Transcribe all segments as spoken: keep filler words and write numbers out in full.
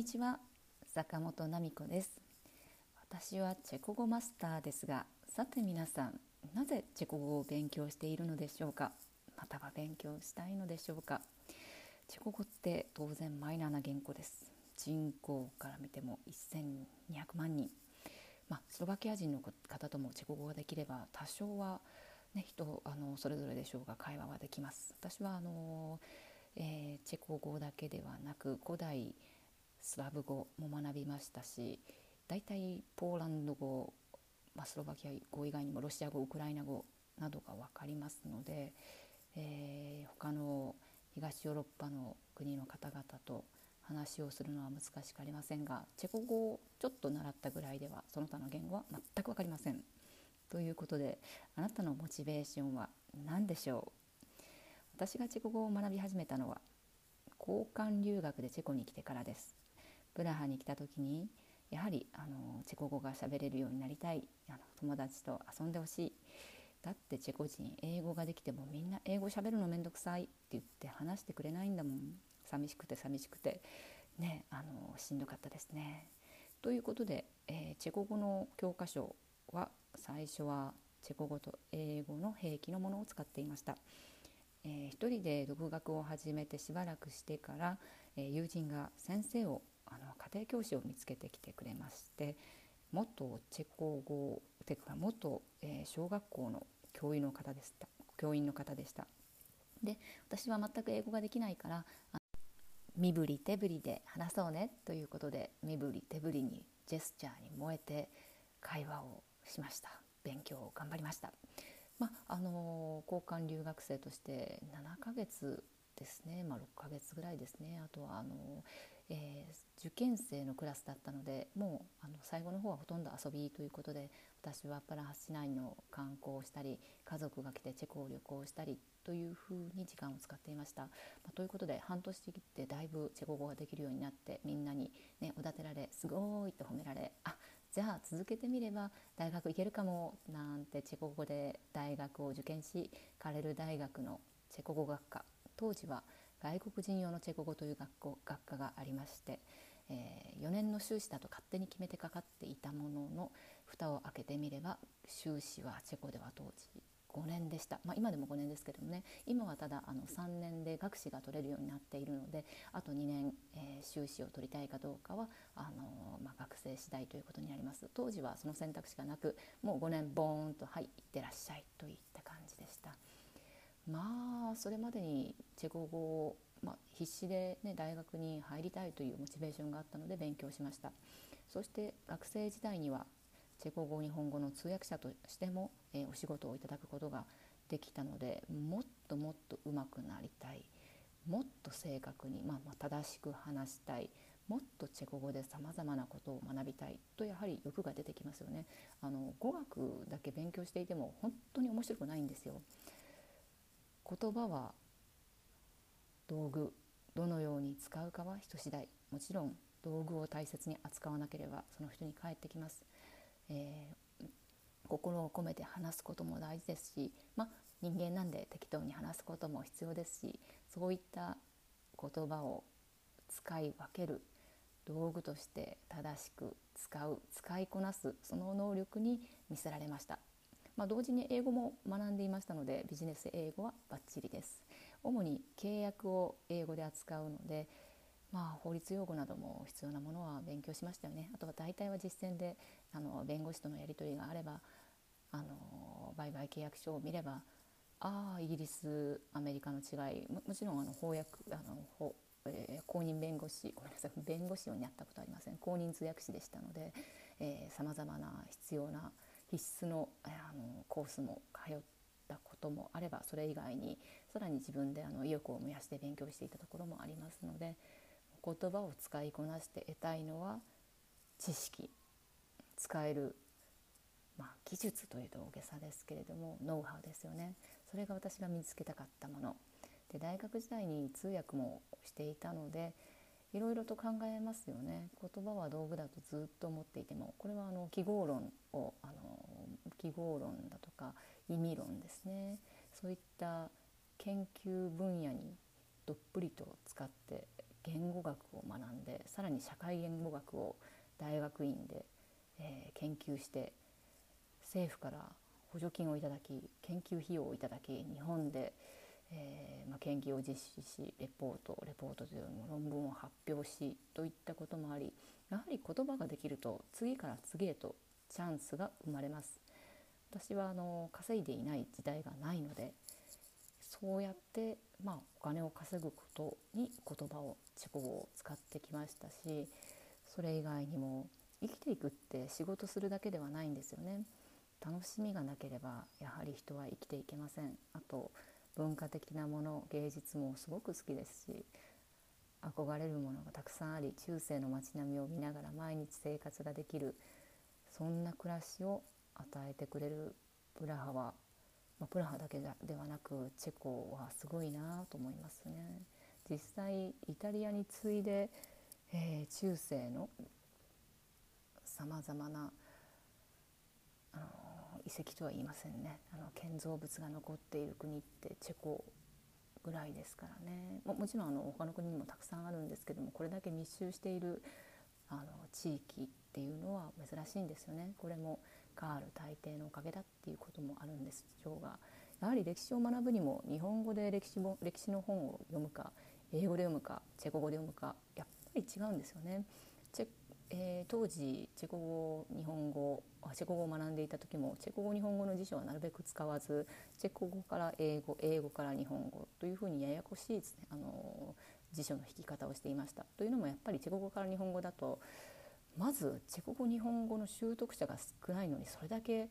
にちは、坂本奈美子です。私はチェコ語マスターですが、さて皆さん、なぜチェコ語を勉強しているのでしょうか。または勉強したいのでしょうか。チェコ語って当然マイナーな言語です。人口から見てもせんにひゃくまんにん、まあ、スロバキア人の方ともチェコ語ができれば多少は、ね、人あのそれぞれでしょうが会話はできます。私はあの、えー、チェコ語だけではなく古代スラブ語も学びましたし、だいたいポーランド語、まあ、スロバキア語以外にもロシア語、ウクライナ語などが分かりますので、えー、他の東ヨーロッパの国の方々と話をするのは難しくありませんが、チェコ語をちょっと習ったぐらいではその他の言語は全く分かりません。ということで、あなたのモチベーションは何でしょう。私がチェコ語を学び始めたのは交換留学でチェコに来てからです。プラハに来た時に、やはりあのチェコ語が喋れるようになりたい、あの友達と遊んでほしい、だってチェコ人英語ができてもみんな英語喋るのめんどくさいって言って話してくれないんだもん、寂しくて寂しくてね、あのしんどかったですね。ということで、えー、チェコ語の教科書は最初はチェコ語と英語の併記のものを使っていました。えー、一人で独学を始めてしばらくしてから、えー、友人が先生をあの家庭教師を見つけてきてくれまして、元チェコ語てか元、えー、小学校の教員の方でした。教員の方でした。で、私は全く英語ができないから、身振り手振りで話そうねということで、身振り手振りにジェスチャーに燃えて会話をしました。勉強を頑張りました。まああのー、交換留学生としてななかげつですね、まあ、ろっかげつぐらいですね。あとはあの、えー、受験生のクラスだったので、もうあの最後の方はほとんど遊びということで、私はプラハ市内の観光をしたり、家族が来てチェコを旅行したりというふうに時間を使っていました。まあ、ということで半年できてだいぶチェコ語ができるようになって、みんなに、ね、おだてられ、すごいと褒められ、あ、じゃあ続けてみれば大学行けるかもなんて、チェコ語で大学を受験し、カレル大学のチェコ語学科、当時は外国人用のチェコ語という学校、学科がありまして、えー、よねんの修士だと勝手に決めてかかっていたものの、蓋を開けてみれば修士はチェコでは当時ごねんでした。まあ、今でもごねんですけどもね、今はただあのさんねんで学士が取れるようになっているので、あとにねん、えー、修士を取りたいかどうかはあのーまあ、学生次第ということになります。当時はその選択しかなく、もうごねんボーンと、はい、行ってらっしゃいといった感じでした。まあそれまでにチェコ語を、まあ、必死で、ね、大学に入りたいというモチベーションがあったので勉強しました。そして学生時代にはチェコ語、日本語の通訳者としても、えー、お仕事をいただくことができたので、もっともっと上手くなりたい、もっと正確に、まあ、まあ正しく話したい、もっとチェコ語でさまざまなことを学びたいと、やはり欲が出てきますよね。あの語学だけ勉強していても本当に面白くないんですよ。言葉は道具、どのように使うかは人次第。もちろん道具を大切に扱わなければその人に返ってきます。えー、心を込めて話すことも大事ですし、まあ、人間なんで適当に話すことも必要ですし、そういった言葉を使い分ける、道具として正しく使う、使いこなす、その能力に魅せられました。まあ、同時に英語も学んでいましたので、ビジネス英語はバッチリです。主に契約を英語で扱うので、まあ、法律用語なども必要なものは勉強しましたよね。あとは大体は実践で、あの弁護士とのやり取りがあれば、あの売買契約書を見れば、ああイギリスアメリカの違い、 も, もちろんあの法訳あの法、えー、公認弁護士ごめんなさい弁護士になったことはありません。公認通訳士でしたので、さまざまな必要な必須の、あのコースも通ったこともあれば、それ以外にさらに自分であの意欲を燃やして勉強していたところもありますので、言葉を使いこなして得たいのは知識、使える、まあ、技術というと大げさですけれども、ノウハウですよね。それが私が身につけたかったもので、大学時代に通訳もしていたので、いろいろと考えますよね。言葉は道具だとずっと思っていても、これはあの記号論をあの記号論だとか意味論ですね、そういった研究分野にどっぷりと使って言語学を学んで、さらに社会言語学を大学院で、えー、研究して、政府から補助金をいただき、研究費用をいただき、日本で、えーまあ、研究を実施し、レポートレポートというよりも論文を発表しといったこともあり、やはり言葉ができると次から次へとチャンスが生まれます。私はあの稼いでいない時代がないので、そうやって、まあ、お金を稼ぐことに言葉を熟語を使ってきましたし、それ以外にも生きていくって仕事するだけではないんですよね。楽しみがなければやはり人は生きていけません。あと文化的なもの、芸術もすごく好きですし、憧れるものがたくさんあり、中世の街並みを見ながら毎日生活ができる、そんな暮らしを与えてくれるプラハは、まあ、プラハだけではなくチェコはすごいなと思いますね。実際イタリアに次いで、えー、中世のさまざまなあの遺跡とは言いませんね、あの建造物が残っている国ってチェコぐらいですからね。 も, もちろんあの他の国にもたくさんあるんですけども、これだけ密集しているあの地域っていうのは珍しいんですよね。これもカール大帝のおかげだっていうこともあるんでしょうが、やはり歴史を学ぶにも日本語で歴史も歴史の本を読むか、英語で読むか、チェコ語で読むか、やっぱり違うんですよね。チェえー、当時チェコ語日本語チェコ語を学んでいた時も、チェコ語日本語の辞書はなるべく使わず、チェコ語から英語、英語から日本語というふうにややこしいですね、あの辞書の引き方をしていました。というのもやっぱりチェコ語から日本語だと、まずチェコ語日本語の習得者が少ないのに、それだけ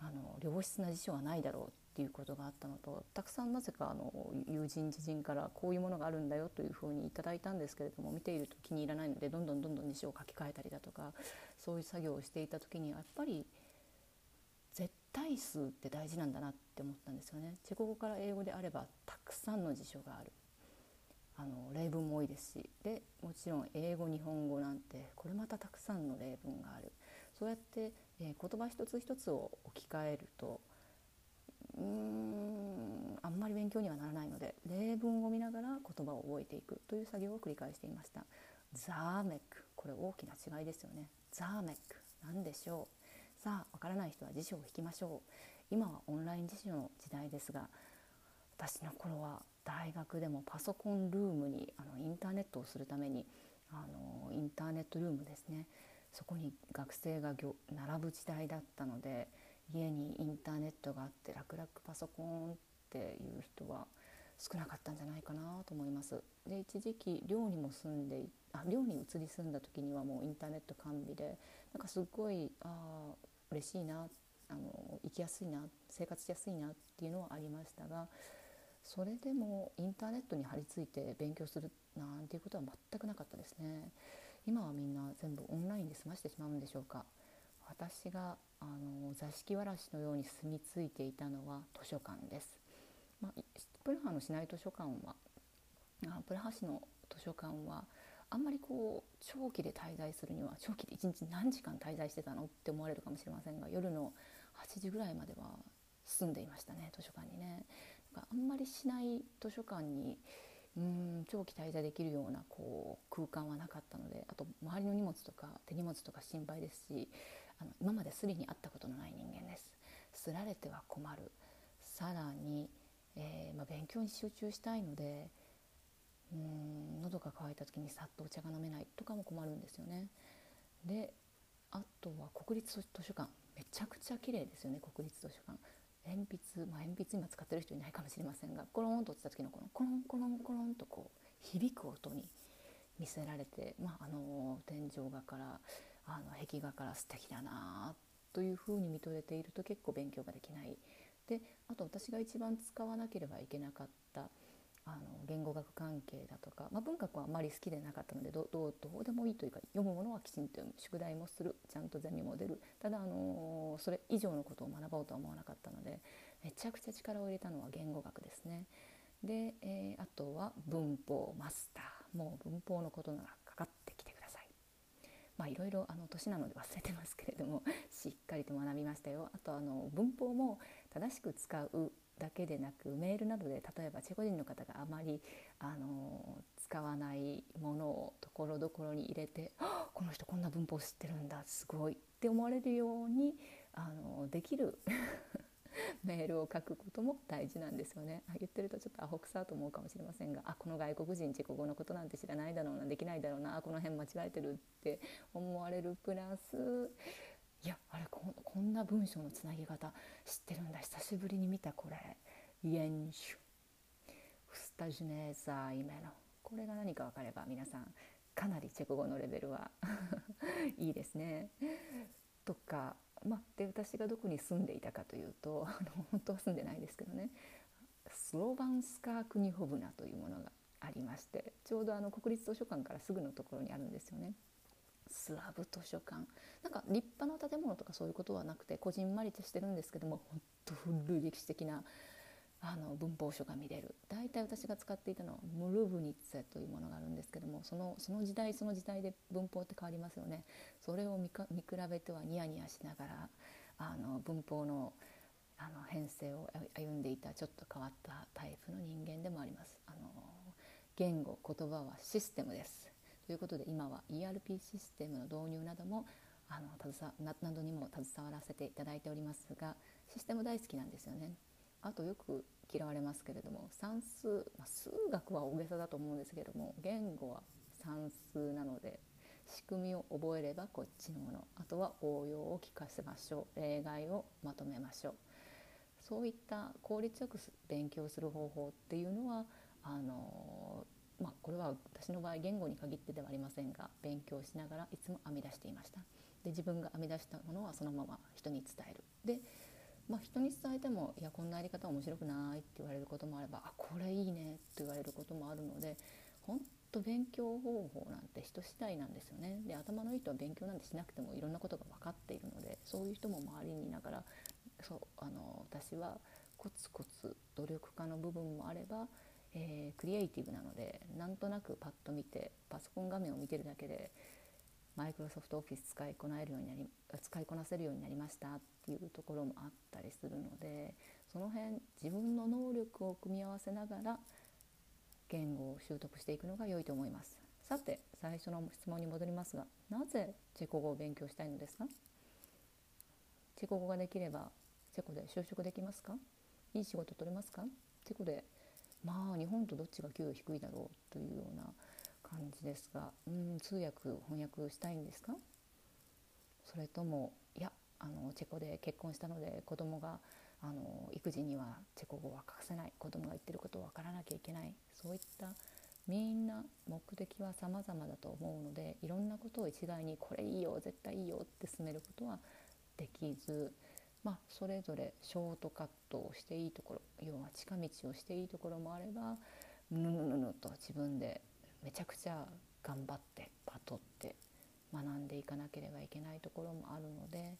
あの良質な辞書はないだろうっていうことがあったのと、たくさんなぜかあの友人知人からこういうものがあるんだよというふうにいただいたんですけれども、見ていると気に入らないのでどんどんどんどん辞書を書き換えたりだとか、そういう作業をしていた時に、やっぱり絶対数って大事なんだなって思ったんですよね。チェコ語から英語であればたくさんの辞書がある、あの例文も多いですし、でもちろん英語日本語なんてこれまたたくさんの例文がある。そうやって、えー、言葉一つ一つを置き換えると、うーんあんまり勉強にはならないので、例文を見ながら言葉を覚えていくという作業を繰り返していました。ザーメック、これ大きな違いですよね。ザーメック、何でしょう。さあわからない人は辞書を引きましょう。今はオンライン辞書の時代ですが、私の頃は大学でもパソコンルームに、あのインターネットをするために、あのインターネットルームですね、そこに学生が並ぶ時代だったので、家にインターネットがあって楽々パソコンっていう人は少なかったんじゃないかなと思います。で一時期寮にも住んであ寮に移り住んだ時にはもうインターネット完備で、なんかすごいあ嬉しいな、あの生きやすいな、生活しやすいなっていうのはありましたが、それでもインターネットに張り付いて勉強するなんていうことは全くなかったですね。今はみんな全部オンラインで済ましてしまうんでしょうか。私があの座敷わらしのように住み着いていたのは図書館です、まあ、プラハの市内図書館はプラハ市の図書館はあんまりこう長期で滞在するには、長期でいちにち何時間滞在してたのって思われるかもしれませんが、夜のはちじぐらいまでは住んでいましたね、図書館にね。なんかあんまり市内図書館にうーん長期滞在できるようなこう空間はなかったので、あと周りの荷物とか手荷物とか心配ですし、あの今までスリに会ったことのない人間です。すられては困る。さらに、えーまあ、勉強に集中したいので、うーん喉が渇いた時にさっとお茶が飲めないとかも困るんですよね。であとは国立図書館、めちゃくちゃ綺麗ですよね。国立図書館、鉛筆、まあ、鉛筆今使ってる人いないかもしれませんが、コロンと落ちた時のこのコロンコロンコロンとこう響く音に見せられて、まあ、あの天井画からあの壁画から素敵だなというふうに見とれていると結構勉強ができない。であと私が一番使わなければいけなかったあの言語学関係だとか、まあ、文学はあまり好きでなかったので ど, ど, うどうでもいいというか、読むものはきちんと読む、宿題もする、ちゃんとゼミも出る、ただ、あのー、それ以上のことを学ぼうとは思わなかったので、めちゃくちゃ力を入れたのは言語学ですね。で、えー、あとは文法マスター、もう文法のことならかかってきてください。まあいろいろあの年なので忘れてますけれどもしっかりと学びましたよ。あとあの文法も正しく使うだけでなく、メールなどで例えばチェコ人の方があまりあの使わないものをところどころに入れて、この人こんな文法知ってるんだすごいって思われるようにあのできるメールを書くことも大事なんですよね。言ってるとちょっとアホ臭と思うかもしれませんが、あこの外国人チェコ語のことなんて知らないだろうな、できないだろうな、この辺間違えてるって思われるプラス、いやあれ こ, こんな文章のつなぎ方知ってるんだ、久しぶりに見た、これイエンシュスタジュネーザーイメロ、これが何か分かれば皆さんかなりチェコ語のレベルはいいですねとか、まあ、で私がどこに住んでいたかというと、あの本当は住んでないですけどね、スロバンスカークニホブナというものがありまして、ちょうどあの国立図書館からすぐのところにあるんですよね。スラブ図書館、なんか立派な建物とかそういうことはなくて、こじんまりとしてるんですけども、本当古い歴史的なあの文法書が見れる。大体私が使っていたのはムルブニッツェというものがあるんですけども、その、その時代その時代で文法って変わりますよね。それを 見, か見比べてはニヤニヤしながらあの文法 の, あの編成を歩んでいたちょっと変わったタイプの人間でもあります。あの言語言葉はシステムですということで、今は イーアールピー システムの導入などもあのなどにも携わらせていただいておりますが、システム大好きなんですよね。あとよく嫌われますけれども算数、まあ、数学は大げさだと思うんですけれども、言語は算数なので仕組みを覚えればこっちのもの、あとは応用を聞かせましょう、例外をまとめましょう、そういった効率よく勉強する方法っていうのはあの、まあ、これは私の場合言語に限ってではありませんが、勉強しながらいつも編み出していました。で自分が編み出したものはそのまま人に伝える。でまあ、人に伝えてもいやこんなやり方面白くないって言われることもあれば、あこれいいねって言われることもあるので、本当勉強方法なんて人次第なんですよね。で頭のいい人は勉強なんてしなくてもいろんなことが分かっているので、そういう人も周りにいながら、そうあの私はコツコツ努力家の部分もあれば、えー、クリエイティブなのでなんとなくパッと見てパソコン画面を見てるだけでマイクロソフトオフィス使いこなえるようになり、使いこなせるようになりましたっていうところもあったりするので、その辺自分の能力を組み合わせながら言語を習得していくのが良いと思います。さて最初の質問に戻りますが、なぜチェコ語を勉強したいのですか？チェコ語ができればチェコで就職できますか？いい仕事取れますか？チェコでまあ日本とどっちが給与低いだろうというような感じですが、うーん通訳翻訳したいんですか？それともいやあのチェコで結婚したので子供があの育児にはチェコ語は欠かせない、子供が言ってることを分からなきゃいけない、そういったみんな目的は様々だと思うので、いろんなことを一概にこれいいよ絶対いいよって進めることはできず、まあ、それぞれショートカットをしていいところ、要は近道をしていいところもあれば、ぬぬぬぬと自分でめちゃくちゃ頑張ってバトって学んでいかなければいけないところもあるので、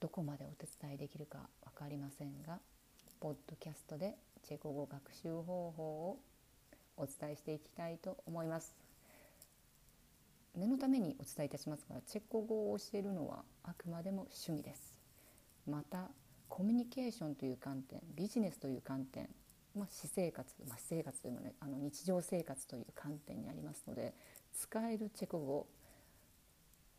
どこまでお手伝いできるか分かりませんが、ポッドキャストでチェコ語学習方法をお伝えしていきたいと思います。念のためにお伝えいたしますが、チェコ語を教えるのはあくまでも趣味です。またコミュニケーションという観点、ビジネスという観点、まあ、私生活、まあ、私生活というのは、ね、あの日常生活という観点にありますので、使えるチェコ語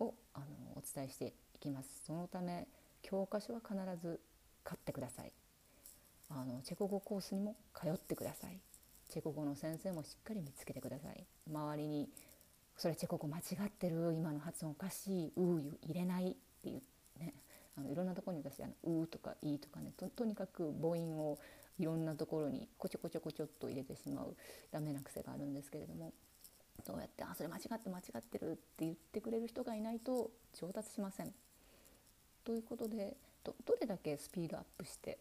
をあのお伝えしていきます。そのため教科書は必ず買ってください。あのチェコ語コースにも通ってください。チェコ語の先生もしっかり見つけてください。周りにそれチェコ語間違ってる、今の発音おかしい、う入れないっていうね、あのいろんなところに私あのうとかいとかね、と, とにかく母音をいろんなところにこちょこちょこちょっと入れてしまうダメな癖があるんですけれども、どうやってあそれ間違って間違ってるって言ってくれる人がいないと上達しません。ということで ど, どれだけスピードアップして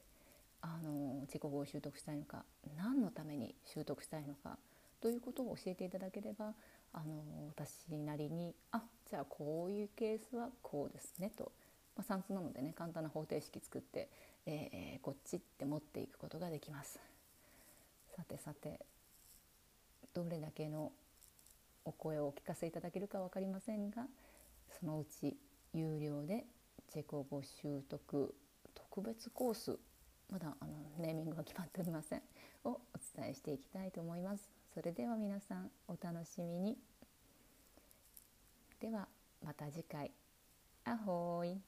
あのチェコ語を習得したいのか、何のために習得したいのかということを教えていただければ、あの私なりにあじゃあこういうケースはこうですねと、まあ、算数なのでね簡単な方程式作って、えー、こっちって持っていくことができます。さてさてどれだけのお声をお聞かせいただけるか分かりませんが、そのうち有料でチェコ語習得特別コース、まだあのネーミングは決まっておりません、をお伝えしていきたいと思います。それでは皆さんお楽しみに。ではまた次回。アホーイ。